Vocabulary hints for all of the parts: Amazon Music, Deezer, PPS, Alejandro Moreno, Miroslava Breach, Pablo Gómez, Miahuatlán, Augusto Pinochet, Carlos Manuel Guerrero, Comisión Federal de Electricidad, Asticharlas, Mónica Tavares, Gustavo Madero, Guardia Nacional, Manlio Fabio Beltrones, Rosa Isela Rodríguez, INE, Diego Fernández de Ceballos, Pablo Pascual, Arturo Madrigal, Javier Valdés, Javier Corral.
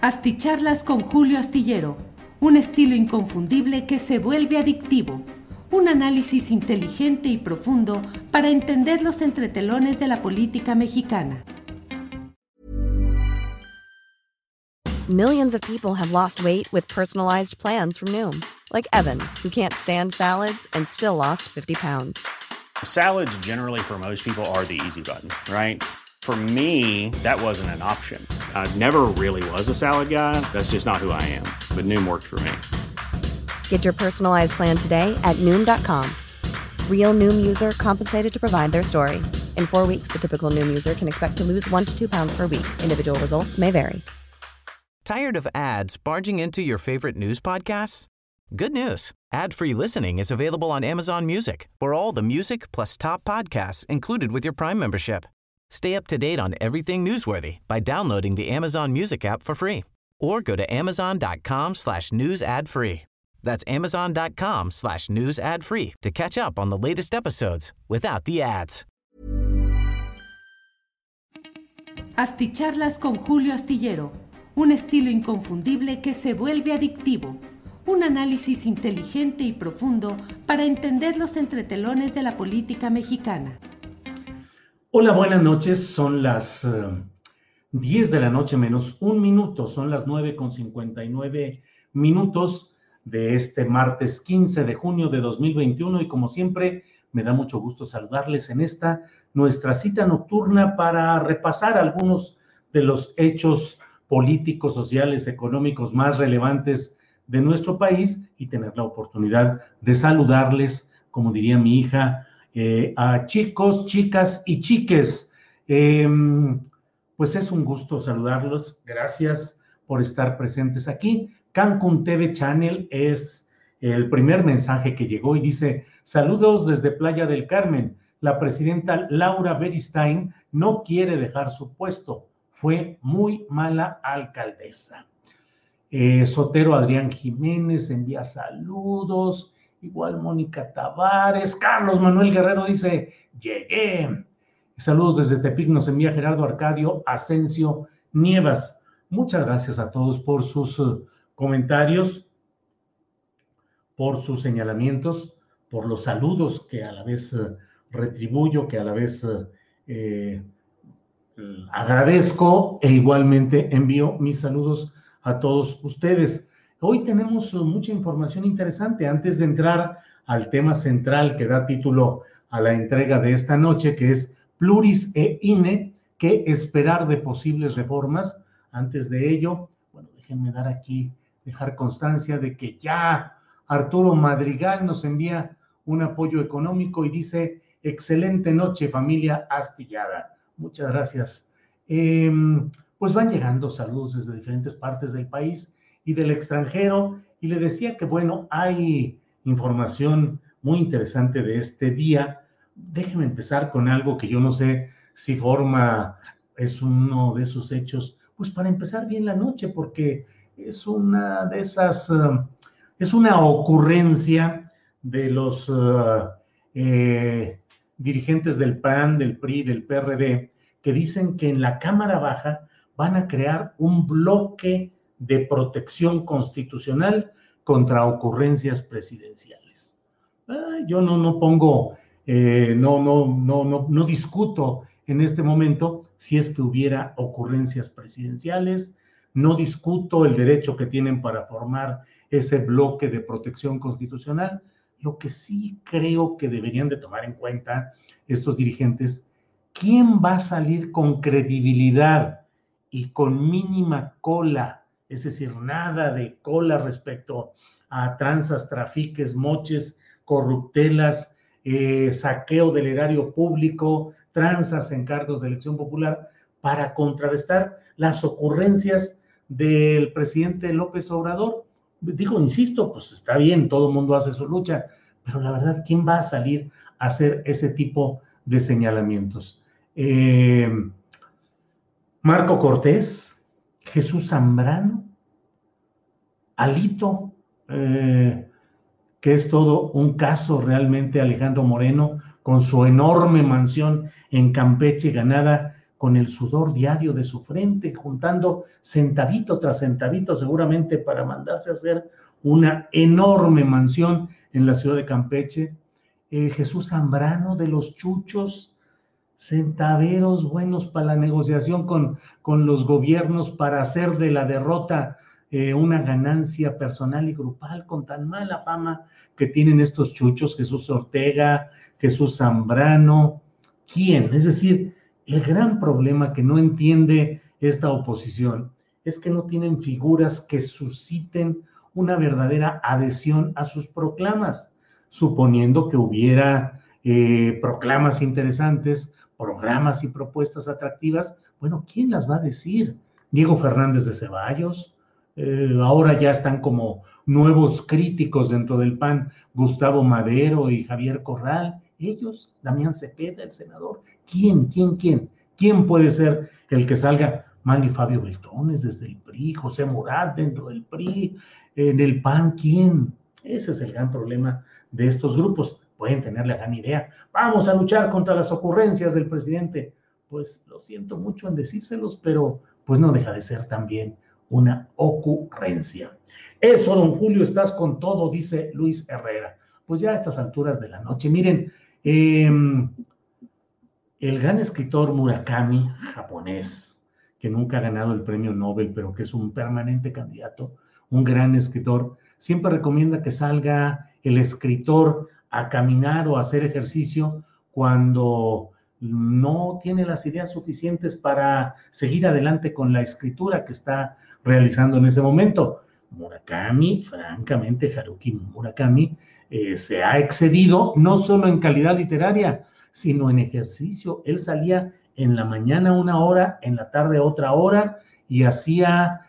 Asticharlas con Julio Astillero, un estilo inconfundible que se vuelve adictivo, un análisis inteligente y profundo para entender los entretelones de la política mexicana. Millions of people have lost weight with personalized plans from Noom, like Evan, who can't stand salads and still lost 50 pounds. Salads generally for most people are the easy button, right? For me, that wasn't an option. I never really was a salad guy. That's just not who I am. But Noom worked for me. Get your personalized plan today at Noom.com. Real Noom user compensated to provide their story. In 4 weeks, the typical Noom user can expect to lose 1 to 2 pounds per week. Individual results may vary. Tired of ads barging into your favorite news podcasts? Good news. Ad-free listening is available on Amazon Music for all the music plus top podcasts included with your Prime membership. Stay up to date on everything newsworthy by downloading the Amazon Music app for free or go to amazon.com/news-ad-free. That's amazon.com/news-ad-free to catch up on the latest episodes without the ads. Asticharlas con Julio Astillero, un estilo inconfundible que se vuelve adictivo, un análisis inteligente y profundo para entender los entretelones de la política mexicana. Hola, buenas noches. Son las 10 de la noche menos un minuto. Son las 9:59 de este martes 15 de junio de 2021. Y como siempre, me da mucho gusto saludarles en esta nuestra cita nocturna para repasar algunos de los hechos políticos, sociales, económicos más relevantes de nuestro país y tener la oportunidad de saludarles, como diría mi hija, a chicos, chicas y chiques. Pues es un gusto saludarlos. Gracias por estar presentes aquí. Cancún TV Channel es el primer mensaje que llegó y dice: saludos desde Playa del Carmen. La presidenta Laura Beristain no quiere dejar su puesto. Fue muy mala alcaldesa. Sotero Adrián Jiménez envía saludos. Igual Mónica Tavares. Carlos Manuel Guerrero dice: llegué. Saludos desde Tepic, nos envía Gerardo Arcadio Asensio Nievas. Muchas gracias a todos por sus comentarios, por sus señalamientos, por los saludos que a la vez retribuyo, que a la vez agradezco, e igualmente envío mis saludos a todos ustedes. Hoy tenemos mucha información interesante. Antes de entrar al tema central que da título a la entrega de esta noche, que es Pluris e INE, ¿qué esperar de posibles reformas? Antes de ello, bueno, déjenme dejar constancia de que ya Arturo Madrigal nos envía un apoyo económico y dice: excelente noche, familia astillada. Muchas gracias. Pues van llegando saludos desde diferentes partes del país y del extranjero, y le decía que, bueno, hay información muy interesante de este día. Déjeme empezar con algo que yo no sé si es uno de esos hechos, pues para empezar bien la noche, porque es una de esas, es una ocurrencia de los dirigentes del PAN, del PRI, del PRD, que dicen que en la Cámara Baja van a crear un bloque de protección constitucional contra ocurrencias presidenciales. Yo no discuto en este momento si es que hubiera ocurrencias presidenciales, no discuto el derecho que tienen para formar ese bloque de protección constitucional. Lo que sí creo que deberían de tomar en cuenta estos dirigentes: ¿quién va a salir con credibilidad y con mínima cola? Es decir, nada de cola respecto a tranzas, trafiques, moches, corruptelas, saqueo del erario público, tranzas en cargos de elección popular, para contrarrestar las ocurrencias del presidente López Obrador. Digo, insisto, pues está bien, todo el mundo hace su lucha, pero la verdad, ¿quién va a salir a hacer ese tipo de señalamientos? Marco Cortés, Jesús Zambrano, Alito, que es todo un caso realmente, Alejandro Moreno, con su enorme mansión en Campeche ganada con el sudor diario de su frente, juntando centavito tras centavito, seguramente para mandarse a hacer una enorme mansión en la ciudad de Campeche. Jesús Zambrano de los Chuchos, centaveros buenos para la negociación con los gobiernos, para hacer de la derrota una ganancia personal y grupal, con tan mala fama que tienen estos chuchos. Jesús Ortega, Jesús Zambrano, ¿quién? Es decir, el gran problema que no entiende esta oposición es que no tienen figuras que susciten una verdadera adhesión a sus proclamas, suponiendo que hubiera proclamas interesantes, programas y propuestas atractivas. Bueno, ¿quién las va a decir? Diego Fernández de Ceballos. Ahora ya están como nuevos críticos dentro del PAN, Gustavo Madero y Javier Corral. Ellos, Damián Cepeda, el senador. ¿Quién? ¿Quién puede ser el que salga? Manlio Fabio Beltrones desde el PRI, José Murat dentro del PRI, en el PAN, ¿quién? Ese es el gran problema de estos grupos. Pueden tener la gran idea. Vamos a luchar contra las ocurrencias del presidente. Pues lo siento mucho en decírselos, pero pues no deja de ser también una ocurrencia. Eso, don Julio, estás con todo, dice Luis Herrera. Pues ya a estas alturas de la noche, miren, el gran escritor Murakami, japonés, que nunca ha ganado el premio Nobel, pero que es un permanente candidato, un gran escritor, siempre recomienda que salga el escritor a caminar o a hacer ejercicio cuando no tiene las ideas suficientes para seguir adelante con la escritura que está realizando en ese momento. Murakami, francamente, Haruki Murakami, se ha excedido no solo en calidad literaria, sino en ejercicio. Él salía en la mañana 1 hora, en la tarde 1 hora, y hacía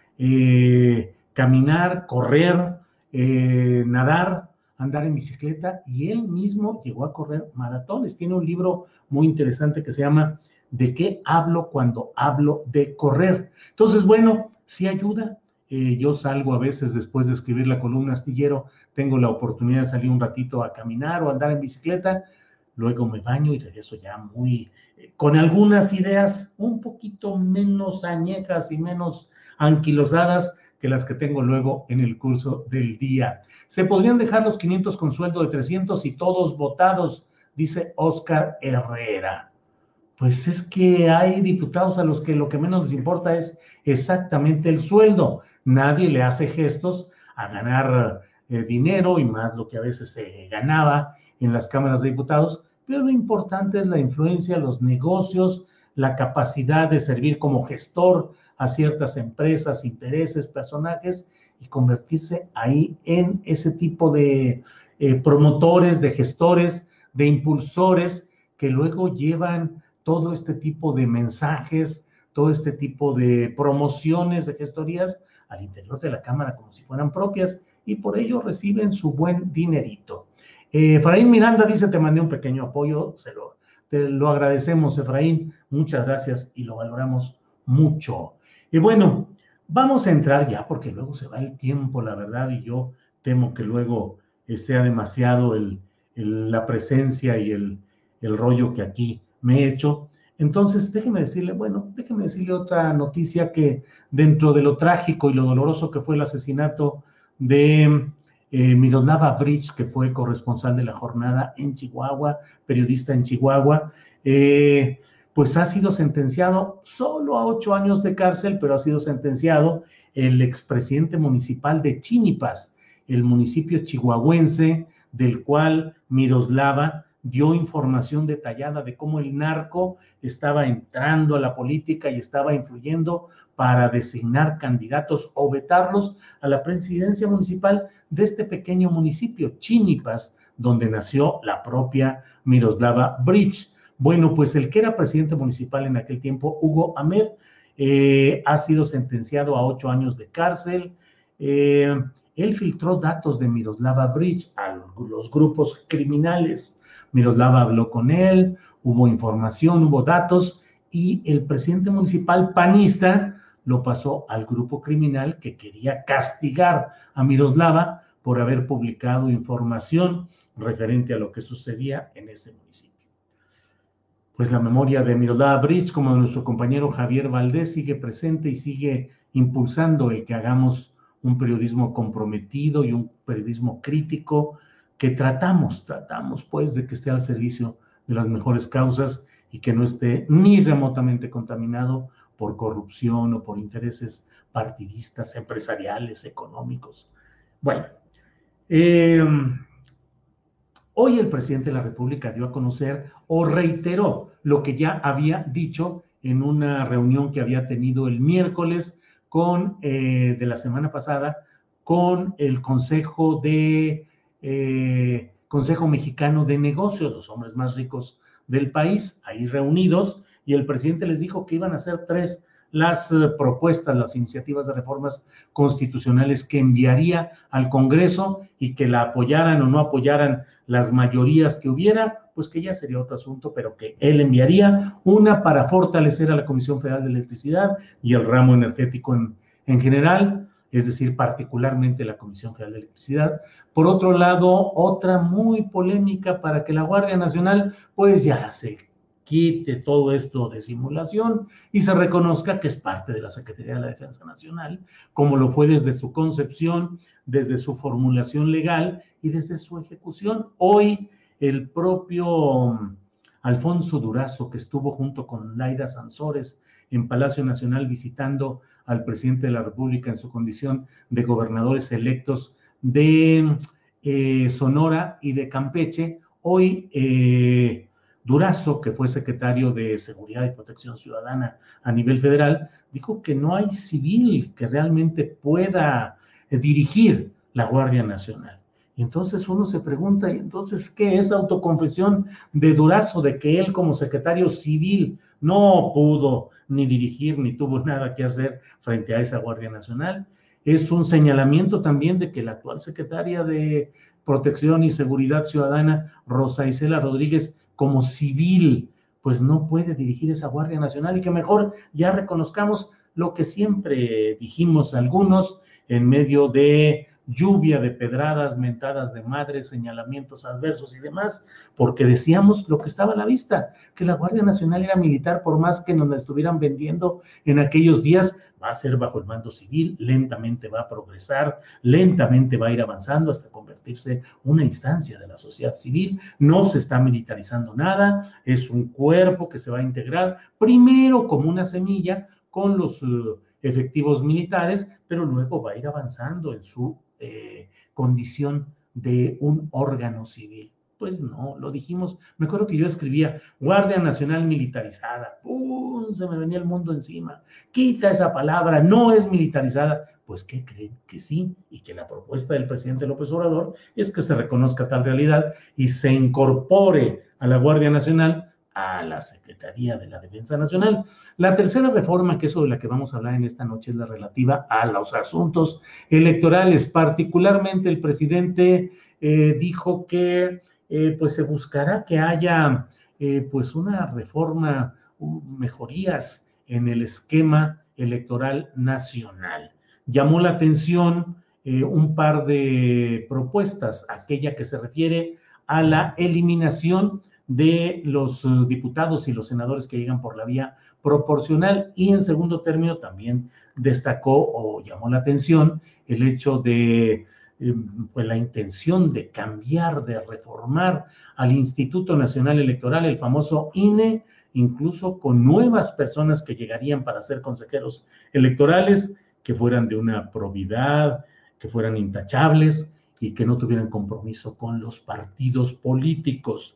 caminar, correr, nadar, andar en bicicleta, y él mismo llegó a correr maratones. Tiene un libro muy interesante que se llama ¿De qué hablo cuando hablo de correr? Entonces, bueno, sí ayuda. Yo salgo a veces después de escribir la columna Astillero, tengo la oportunidad de salir un ratito a caminar o andar en bicicleta, luego me baño y regreso ya muy con algunas ideas un poquito menos añejas y menos anquilosadas que las que tengo luego en el curso del día. Se podrían dejar los 500 con sueldo de 300 y todos votados, dice Óscar Herrera. Pues es que hay diputados a los que lo que menos les importa es exactamente el sueldo. Nadie le hace gestos a ganar dinero, y más lo que a veces se ganaba en las cámaras de diputados, pero lo importante es la influencia, los negocios, la capacidad de servir como gestor a ciertas empresas, intereses, personajes, y convertirse ahí en ese tipo de promotores, de gestores, de impulsores, que luego llevan todo este tipo de mensajes, todo este tipo de promociones, de gestorías, al interior de la Cámara como si fueran propias, y por ello reciben su buen dinerito. Efraín Miranda dice: te mandé un pequeño apoyo, te lo agradecemos, Efraín, muchas gracias y lo valoramos mucho. Y bueno, vamos a entrar ya, porque luego se va el tiempo, la verdad, y yo temo que luego sea demasiado la presencia y el rollo que aquí me he hecho. Entonces, déjeme decirle otra noticia, que dentro de lo trágico y lo doloroso que fue el asesinato de Miroslava Breach, que fue corresponsal de La Jornada en Chihuahua, periodista en Chihuahua, pues ha sido sentenciado solo a 8 años de cárcel, pero ha sido sentenciado el expresidente municipal de Chinipas, el municipio chihuahuense del cual Miroslava dio información detallada de cómo el narco estaba entrando a la política y estaba influyendo para designar candidatos o vetarlos a la presidencia municipal de este pequeño municipio, Chinipas, donde nació la propia Miroslava Breach. Bueno, pues el que era presidente municipal en aquel tiempo, Hugo Ahmed, ha sido sentenciado a 8 años de cárcel. Él filtró datos de Miroslava Breach a los grupos criminales. Miroslava habló con él, hubo información, hubo datos, y el presidente municipal panista lo pasó al grupo criminal que quería castigar a Miroslava por haber publicado información referente a lo que sucedía en ese municipio. pues la memoria de Miroslava Breach, como de nuestro compañero Javier Valdés, sigue presente y sigue impulsando el que hagamos un periodismo comprometido y un periodismo crítico que tratamos pues de que esté al servicio de las mejores causas y que no esté ni remotamente contaminado por corrupción o por intereses partidistas, empresariales, económicos. Bueno, hoy el presidente de la República dio a conocer o reiteró lo que ya había dicho en una reunión que había tenido el miércoles de la semana pasada con el Consejo Mexicano de Negocios, los hombres más ricos del país, ahí reunidos, y el presidente les dijo que iban a hacer tres las propuestas, las iniciativas de reformas constitucionales que enviaría al Congreso, y que la apoyaran o no apoyaran las mayorías que hubiera, pues que ya sería otro asunto, pero que él enviaría una para fortalecer a la Comisión Federal de Electricidad y el ramo energético en general, es decir, particularmente la Comisión Federal de Electricidad. Por otro lado, otra muy polémica para que la Guardia Nacional pues ya se quite todo esto de simulación y se reconozca que es parte de la Secretaría de la Defensa Nacional, como lo fue desde su concepción, desde su formulación legal y desde su ejecución. Hoy el propio Alfonso Durazo, que estuvo junto con Laida Sansores en Palacio Nacional visitando al presidente de la República en su condición de gobernadores electos de Sonora y de Campeche. Hoy Durazo, que fue secretario de Seguridad y Protección Ciudadana a nivel federal, dijo que no hay civil que realmente pueda dirigir la Guardia Nacional. Y entonces uno se pregunta, ¿y entonces qué es autoconfesión de Durazo? De que él como secretario civil no pudo ni dirigir, ni tuvo nada que hacer frente a esa Guardia Nacional. Es un señalamiento también de que la actual secretaria de Protección y Seguridad Ciudadana, Rosa Isela Rodríguez, como civil, pues no puede dirigir esa Guardia Nacional, y que mejor ya reconozcamos lo que siempre dijimos algunos en medio de lluvia de pedradas, mentadas de madre, señalamientos adversos y demás, porque decíamos lo que estaba a la vista, que la Guardia Nacional era militar, por más que nos la estuvieran vendiendo en aquellos días, va a ser bajo el mando civil, lentamente va a progresar, lentamente va a ir avanzando hasta convertirse una instancia de la sociedad civil, no se está militarizando nada, es un cuerpo que se va a integrar primero como una semilla con los efectivos militares, pero luego va a ir avanzando en su condición de un órgano civil. Pues no, lo dijimos. Me acuerdo que yo escribía Guardia Nacional militarizada. ¡Pum! Se me venía el mundo encima. Quita esa palabra, no es militarizada. Pues, ¿qué creen? Que sí, y que la propuesta del presidente López Obrador es que se reconozca tal realidad y se incorpore a la Guardia Nacional a la Secretaría de la Defensa Nacional. La tercera reforma, que es sobre la que vamos a hablar en esta noche, es la relativa a los asuntos electorales. Particularmente el presidente dijo que pues se buscará que haya pues una reforma, mejorías en el esquema electoral nacional. Llamó la atención un par de propuestas, aquella que se refiere a la eliminación de los diputados y los senadores que llegan por la vía proporcional, y en segundo término también destacó o llamó la atención el hecho de pues, la intención de cambiar, de reformar al Instituto Nacional Electoral, el famoso INE, incluso con nuevas personas que llegarían para ser consejeros electorales, que fueran de una probidad, que fueran intachables y que no tuvieran compromiso con los partidos políticos.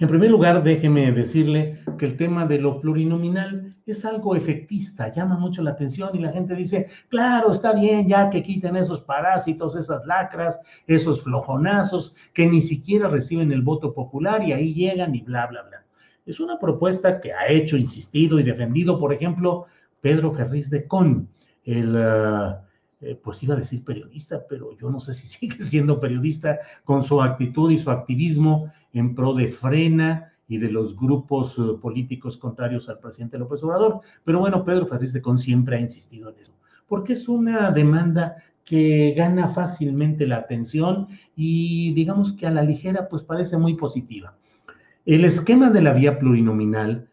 En primer lugar, déjeme decirle que el tema de lo plurinominal es algo efectista, llama mucho la atención y la gente dice, claro, está bien ya que quiten esos parásitos, esas lacras, esos flojonazos que ni siquiera reciben el voto popular y ahí llegan y bla, bla, bla. Es una propuesta que ha hecho, insistido y defendido, por ejemplo, Pedro Ferriz de Con, el... pues iba a decir periodista, pero yo no sé si sigue siendo periodista con su actitud y su activismo en pro de Frena y de los grupos políticos contrarios al presidente López Obrador. Pero bueno, Pedro Ferriz de Con siempre ha insistido en eso, porque es una demanda que gana fácilmente la atención y digamos que a la ligera pues parece muy positiva. El esquema de la vía plurinominal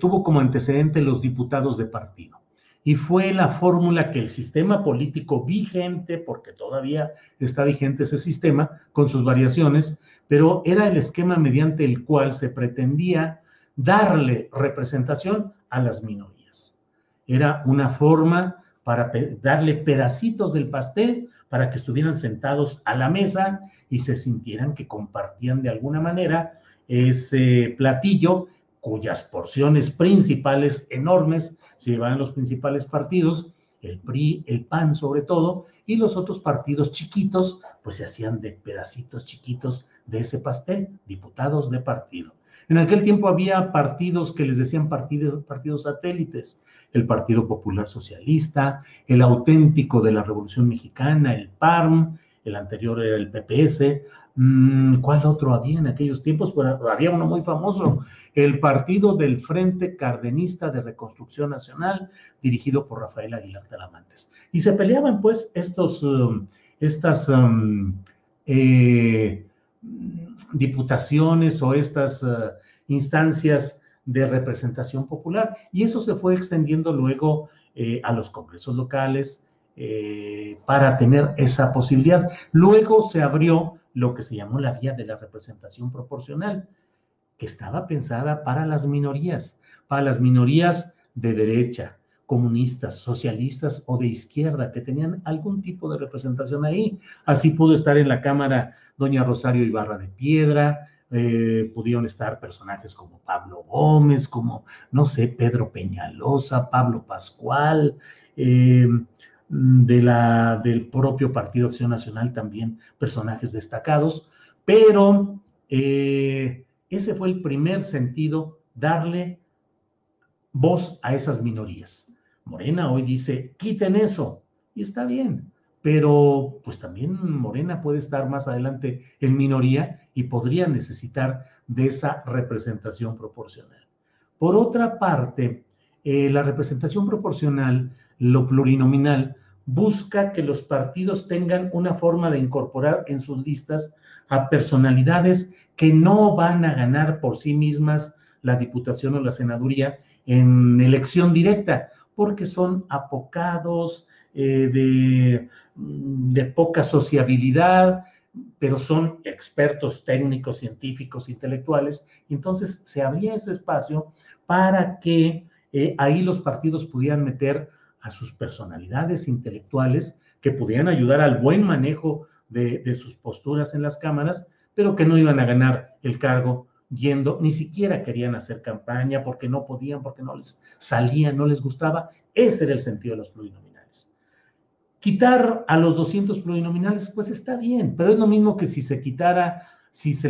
tuvo como antecedente los diputados de partido. Y fue la fórmula que el sistema político vigente, porque todavía está vigente ese sistema, con sus variaciones, pero era el esquema mediante el cual se pretendía darle representación a las minorías. Era una forma para darle pedacitos del pastel para que estuvieran sentados a la mesa y se sintieran que compartían de alguna manera ese platillo cuyas porciones principales enormes se llevaban los principales partidos, el PRI, el PAN sobre todo, y los otros partidos chiquitos, pues se hacían de pedacitos chiquitos de ese pastel, diputados de partido. En aquel tiempo había partidos que les decían partidos satélites, el Partido Popular Socialista, el auténtico de la Revolución Mexicana, el PARM, el anterior era el PPS. ¿Cuál otro había en aquellos tiempos? Pues había uno muy famoso, el Partido del Frente Cardenista de Reconstrucción Nacional, dirigido por Rafael Aguilar Talamantes. Y se peleaban pues estas diputaciones o estas instancias de representación popular. Y eso se fue extendiendo luego a los congresos locales para tener esa posibilidad. Luego se abrió lo que se llamó la vía de la representación proporcional, que estaba pensada para las minorías de derecha, comunistas, socialistas o de izquierda, que tenían algún tipo de representación ahí. Así pudo estar en la Cámara doña Rosario Ibarra de Piedra, pudieron estar personajes como Pablo Gómez, como, no sé, Pedro Peñalosa, Pablo Pascual, del propio Partido Acción Nacional también personajes destacados, pero ese fue el primer sentido, darle voz a esas minorías. Morena hoy dice, quiten eso, y está bien, pero pues también Morena puede estar más adelante en minoría y podría necesitar de esa representación proporcional. Por otra parte, la representación proporcional, lo plurinominal, busca que los partidos tengan una forma de incorporar en sus listas a personalidades que no van a ganar por sí mismas la diputación o la senaduría en elección directa, porque son apocados, de poca sociabilidad, pero son expertos técnicos, científicos, intelectuales. Entonces se abría ese espacio para que ahí los partidos pudieran meter a sus personalidades intelectuales que pudieran ayudar al buen manejo de sus posturas en las cámaras, pero que no iban a ganar el cargo yendo, ni siquiera querían hacer campaña porque no podían, porque no les salía, no les gustaba. Ese era el sentido de los plurinominales. Quitar a los 200 plurinominales, pues está bien, pero es lo mismo que si se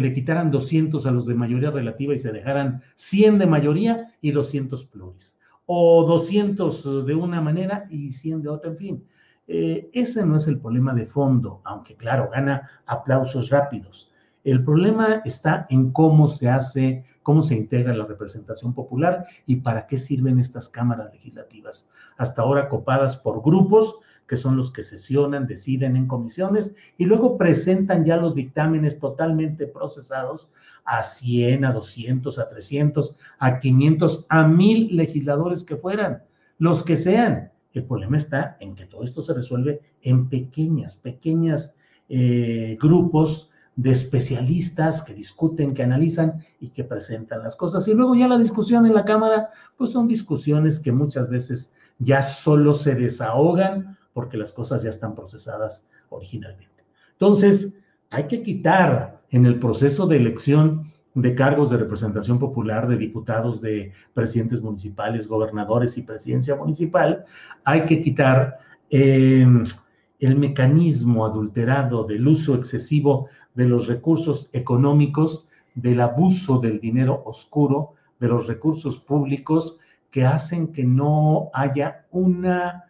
le quitaran 200 a los de mayoría relativa y se dejaran 100 de mayoría y 200 pluris. O 200 de una manera y 100 de otra, en fin. Ese no es el problema de fondo, aunque claro, gana aplausos rápidos. El problema está en cómo se hace, cómo se integra la representación popular y para qué sirven estas cámaras legislativas, hasta ahora copadas por grupos que son los que sesionan, deciden en comisiones y luego presentan ya los dictámenes totalmente procesados a 100, a 200, a 300, a 500, a 1000 legisladores que fueran, los que sean. El problema está en que todo esto se resuelve en pequeños grupos de especialistas que discuten, que analizan y que presentan las cosas. Y luego ya la discusión en la Cámara, pues son discusiones que muchas veces ya solo se desahogan porque las cosas ya están procesadas originalmente. Entonces, hay que quitar en el proceso de elección de cargos de representación popular, de diputados, de presidentes municipales, gobernadores y presidencia municipal, hay que quitar el mecanismo adulterado del uso excesivo de los recursos económicos, del abuso del dinero oscuro, de los recursos públicos, que hacen que no haya una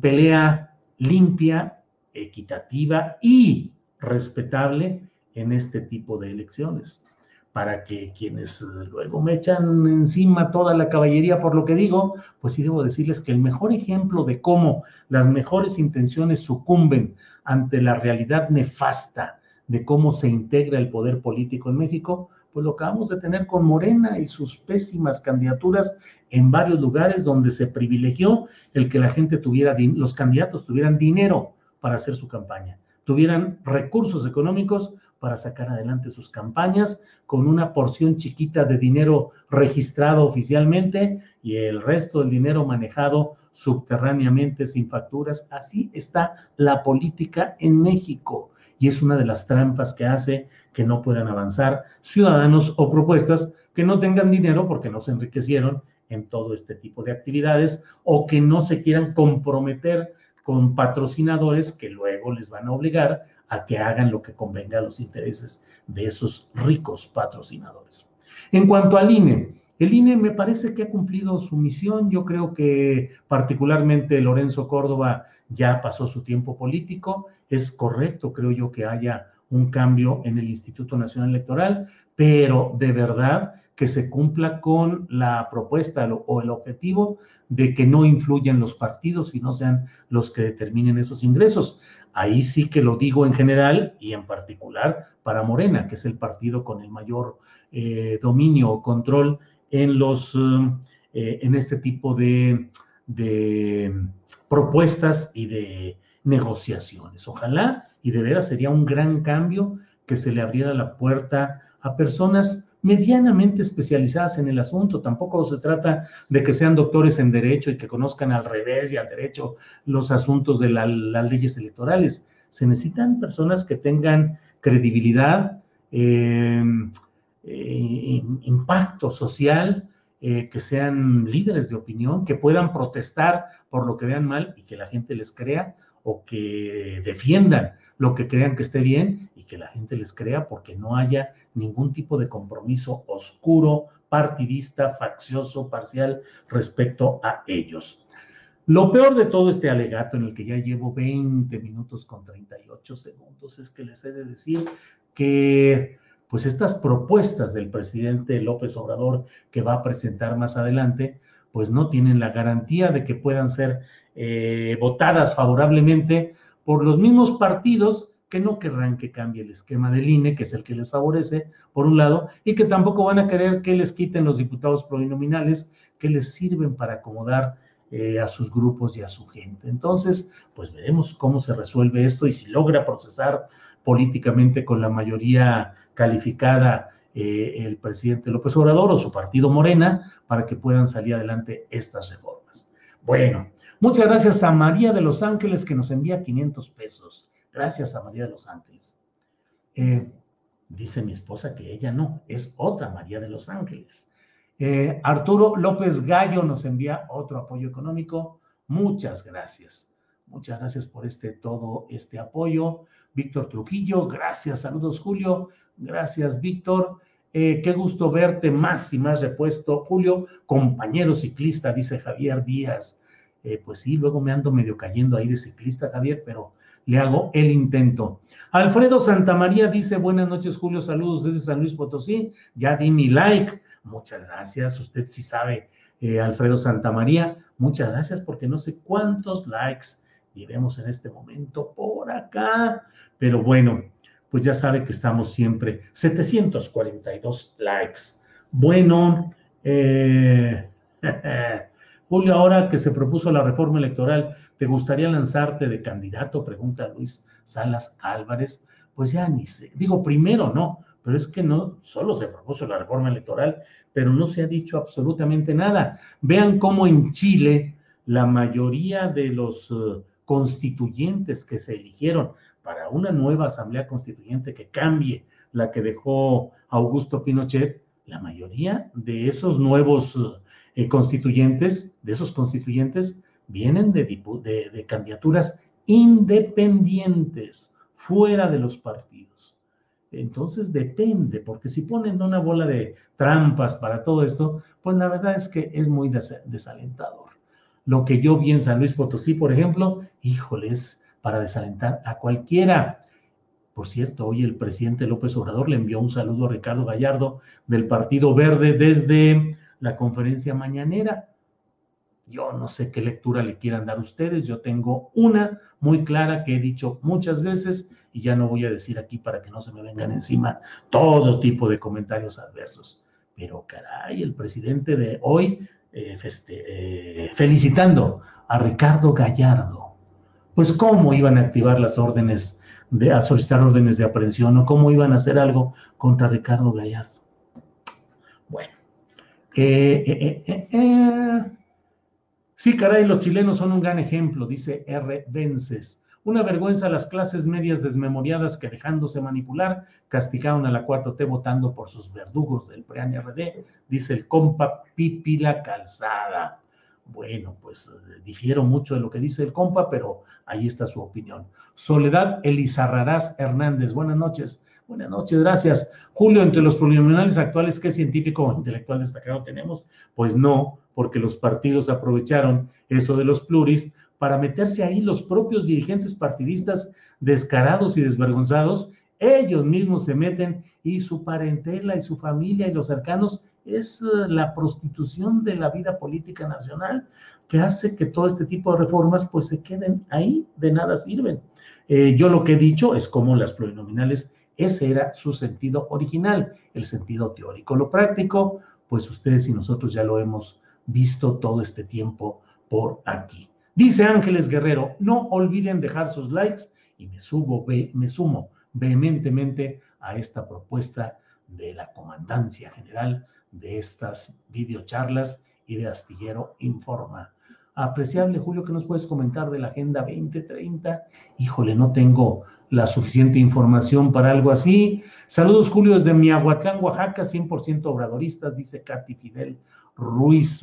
pelea limpia, equitativa y respetable en este tipo de elecciones, para que quienes luego me echan encima toda la caballería por lo que digo, pues sí debo decirles que el mejor ejemplo de cómo las mejores intenciones sucumben ante la realidad nefasta de cómo se integra el poder político en México, pues lo acabamos de tener con Morena y sus pésimas candidaturas en varios lugares donde se privilegió el que la gente tuviera, los candidatos tuvieran dinero para hacer su campaña, tuvieran recursos económicos para sacar adelante sus campañas con una porción chiquita de dinero registrado oficialmente y el resto del dinero manejado subterráneamente sin facturas. Así está la política en México y es una de las trampas que hace que no puedan avanzar ciudadanos o propuestas que no tengan dinero porque no se enriquecieron en todo este tipo de actividades o que no se quieran comprometer con patrocinadores que luego les van a obligar a que hagan lo que convenga a los intereses de esos ricos patrocinadores. En cuanto al INE, el INE me parece que ha cumplido su misión. Yo creo que particularmente Lorenzo Córdoba ya pasó su tiempo político. Es correcto, creo yo, que haya un cambio en el Instituto Nacional Electoral, pero de verdad que se cumpla con la propuesta o el objetivo de que no influyan los partidos y no sean los que determinen esos ingresos. Ahí sí que lo digo en general y en particular para Morena, que es el partido con el mayor dominio o control en en este tipo de propuestas y de negociaciones. Ojalá, y de veras sería un gran cambio que se le abriera la puerta a personas medianamente especializadas en el asunto. Tampoco se trata de que sean doctores en derecho y que conozcan al revés y al derecho los asuntos de las leyes electorales. Se necesitan personas que tengan credibilidad, impacto social, que sean líderes de opinión, que puedan protestar por lo que vean mal y que la gente les crea, o que defiendan lo que crean que esté bien y que la gente les crea, porque no haya ningún tipo de compromiso oscuro, partidista, faccioso, parcial respecto a ellos. Lo peor de todo este alegato, en el que ya llevo 20 minutos con 38 segundos, es que les he de decir que pues estas propuestas del presidente López Obrador que va a presentar más adelante, pues no tienen la garantía de que puedan ser votadas favorablemente por los mismos partidos que no querrán que cambie el esquema del INE, que es el que les favorece, por un lado, y que tampoco van a querer que les quiten los diputados plurinominales que les sirven para acomodar a sus grupos y a su gente. Entonces, pues veremos cómo se resuelve esto y si logra procesar políticamente con la mayoría calificada el presidente López Obrador o su partido Morena, para que puedan salir adelante estas reformas. Bueno, muchas gracias a María de Los Ángeles, que nos envía 500 pesos. Gracias a María de Los Ángeles. Dice mi esposa que ella no, es otra María de Los Ángeles. Arturo López Gallo nos envía otro apoyo económico. Muchas gracias. Muchas gracias por todo este apoyo. Víctor Trujillo, gracias. Saludos, Julio. Gracias, Víctor. Qué gusto verte más y más repuesto, Julio. Compañero ciclista, dice Javier Díaz. Pues sí, luego me ando medio cayendo ahí de ciclista, Javier, pero le hago el intento. Alfredo Santamaría dice, buenas noches, Julio. Saludos desde San Luis Potosí. Ya di mi like. Muchas gracias. Usted sí sabe, Alfredo Santamaría. Muchas gracias, porque no sé cuántos likes llevemos en este momento por acá. Pero bueno, pues ya sabe que estamos siempre 742 likes. Bueno, Julio, ahora que se propuso la reforma electoral, ¿te gustaría lanzarte de candidato?, pregunta Luis Salas Álvarez. pues ya ni sé. Digo, primero no, pero es que no, solo se propuso la reforma electoral, pero no se ha dicho absolutamente nada. Vean cómo en Chile la mayoría de los constituyentes que se eligieron para una nueva asamblea constituyente que cambie la que dejó Augusto Pinochet, la mayoría de esos nuevos constituyentes vienen de candidaturas independientes, fuera de los partidos. Entonces depende, porque si ponen una bola de trampas para todo esto, pues la verdad es que es muy desalentador. Lo que yo vi en San Luis Potosí, por ejemplo, híjoles, para desalentar a cualquiera. Por cierto, hoy el presidente López Obrador le envió un saludo a Ricardo Gallardo del Partido Verde desde la conferencia mañanera. Yo no sé qué lectura le quieran dar ustedes, yo tengo una muy clara que he dicho muchas veces y ya no voy a decir aquí para que no se me vengan encima todo tipo de comentarios adversos. Pero caray, el presidente de hoy felicitando a Ricardo Gallardo. Pues cómo iban a activar las órdenes, a solicitar órdenes de aprehensión o cómo iban a hacer algo contra Ricardo Gallardo. Bueno. Sí, caray, los chilenos son un gran ejemplo, dice R. Vences. Una vergüenza a las clases medias desmemoriadas que, dejándose manipular, castigaron a la 4T votando por sus verdugos del PRI RD, dice el compa Pipila Calzada. Bueno, pues difiero mucho de lo que dice el compa, pero ahí está su opinión. Soledad Elizarrarás Hernández, buenas noches. Buenas noches, gracias. Julio, entre los plurinominales actuales, ¿qué científico o intelectual destacado tenemos? Pues no, porque los partidos aprovecharon eso de los pluris para meterse ahí los propios dirigentes partidistas descarados y desvergonzados. Ellos mismos se meten y su parentela y su familia y los cercanos es la prostitución de la vida política nacional que hace que todo este tipo de reformas pues se queden ahí, de nada sirven. Yo lo que he dicho es como las plurinominales. Ese era su sentido original, el sentido teórico. Lo práctico, pues ustedes y nosotros ya lo hemos visto todo este tiempo por aquí. Dice Ángeles Guerrero, no olviden dejar sus likes y me sumo vehementemente a esta propuesta de la Comandancia General de estas videocharlas y de Astillero Informa. Apreciable Julio, ¿qué nos puedes comentar de la Agenda 2030? Híjole, no tengo la suficiente información para algo así. Saludos Julio desde Miahuatlán, Oaxaca, 100% obradoristas, dice Katy Fidel Ruiz.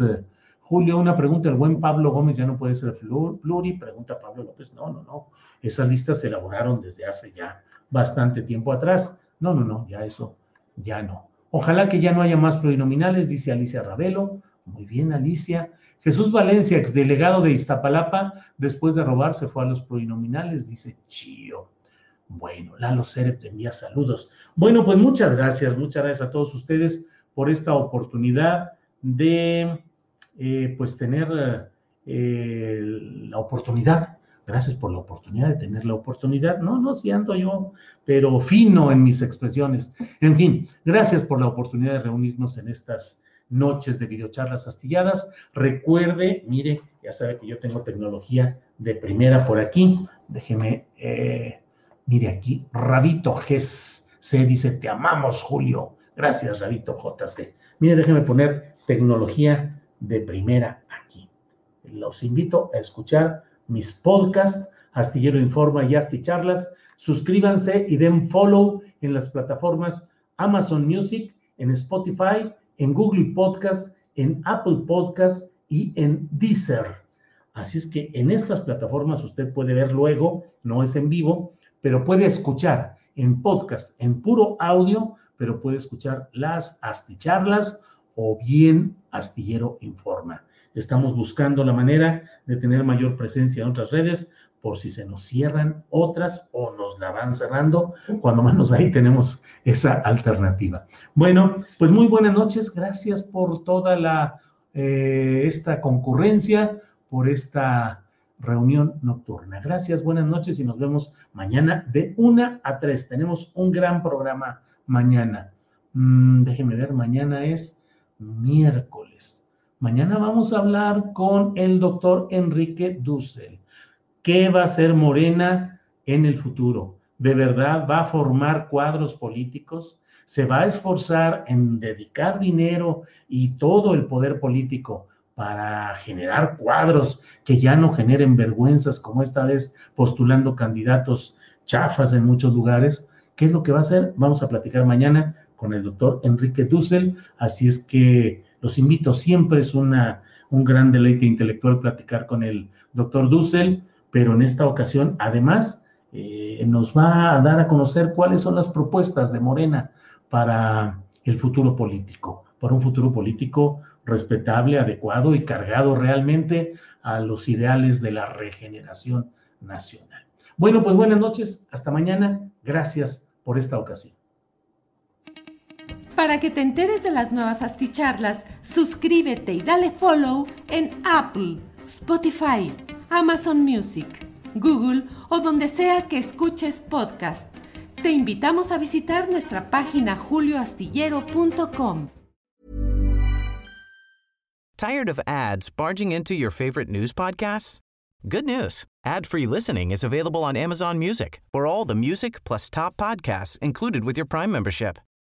Julio, una pregunta, ¿el buen Pablo Gómez ya no puede ser pluri? Pregunta Pablo López. No. Esas listas se elaboraron desde hace ya bastante tiempo atrás. No, ya eso, ya no. Ojalá que ya no haya más plurinominales, dice Alicia Ravelo. Muy bien, Alicia. Jesús Valencia, exdelegado de Iztapalapa, después de robar se fue a los plurinominales, dice Chío. Bueno, Lalo Cerep te envía saludos. Bueno, pues muchas gracias a todos ustedes por esta oportunidad de, pues, tener la oportunidad. Gracias por la oportunidad de tener la oportunidad. No, sí ando yo, pero fino en mis expresiones. En fin, gracias por la oportunidad de reunirnos en estas noches de videocharlas astilladas. Recuerde, mire, ya sabe que yo tengo tecnología de primera por aquí. Déjeme, mire aquí, Rabito GC dice, te amamos, Julio. Gracias, Rabito JC. Mire, déjeme poner tecnología de primera aquí. Los invito a escuchar mis podcasts, Astillero Informa y Asticharlas. Suscríbanse y den follow en las plataformas Amazon Music, en Spotify, en Google Podcast, en Apple Podcast y en Deezer. Así es que en estas plataformas usted puede ver luego, no es en vivo, pero puede escuchar en podcast, en puro audio, pero puede escuchar las Asticharlas o bien Astillero Informa. Estamos buscando la manera de tener mayor presencia en otras redes, por si se nos cierran otras o nos la van cerrando, cuando menos ahí tenemos esa alternativa. Bueno, pues muy buenas noches, gracias por toda esta concurrencia, por esta reunión nocturna. Gracias, buenas noches y nos vemos mañana de 1 a 3. Tenemos un gran programa mañana. Déjeme ver, mañana es miércoles. Mañana vamos a hablar con el doctor Enrique Dussel. ¿Qué va a hacer Morena en el futuro? ¿De verdad va a formar cuadros políticos? ¿Se va a esforzar en dedicar dinero y todo el poder político para generar cuadros que ya no generen vergüenzas, como esta vez postulando candidatos chafas en muchos lugares? ¿Qué es lo que va a hacer? Vamos a platicar mañana con el doctor Enrique Dussel, así es que los invito, siempre es un gran deleite intelectual platicar con el doctor Dussel, pero en esta ocasión, además, nos va a dar a conocer cuáles son las propuestas de Morena para el futuro político, para un futuro político respetable, adecuado y cargado realmente a los ideales de la regeneración nacional. Bueno, pues buenas noches, hasta mañana, gracias por esta ocasión. Para que te enteres de las nuevas asticharlas, suscríbete y dale follow en Apple, Spotify, Amazon Music, Google o donde sea que escuches podcast. Te invitamos a visitar nuestra página julioastillero.com. Tired of ads barging into your favorite news podcasts? Good news. Ad-free listening is available on Amazon Music for all the music plus top podcasts included with your Prime membership.